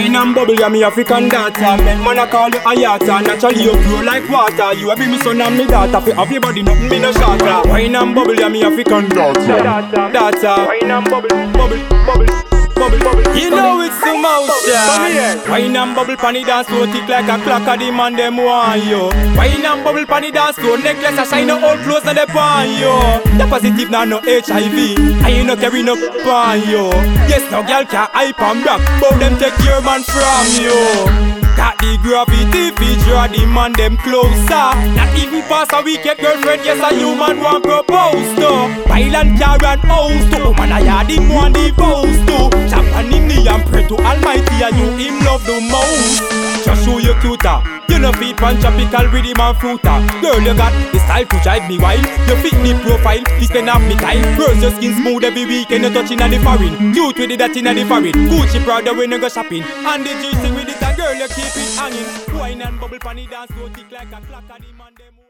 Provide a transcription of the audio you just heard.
Wine and bubble, yeah, me African dancer. Make man a call you a yatta. Naturally you flow like water. You a be me son and me daughter. Fi have your body, nothing me no shatter. Wine and bubble, yeah, me African dancer. Wine and bubble, bubble, bubble. You know it's the motion. Wine and bubble panny dance floor, tick like a clock of the man them want you. Wine and bubble panny dance floor, necklace a shine, no old clothes on the pan you. The positive now no HIV, and you no carry no pan you. Yes, no girl can hype and rap, both them take your man from you. Got the gravity, we draw the man them closer. Not even past a wicked girlfriend, yes a human want propose to. Island car and house to, man a yard him want divorce to. Japan in the and pray to Almighty and you him love the most. Just show you cuter, you no feed pan tropical rhythm and fruiter. Girl you got the style to drive me wild, you fit me profile, you spend half me time. Rose your skin smooth every weekend, you touching on the foreign. Cute with the that in the foreign, Gucci Prada when you go shopping. And the G-Sing with it a girl you keep it hanging. Wine and bubble panny dance go tick like a clock and the man them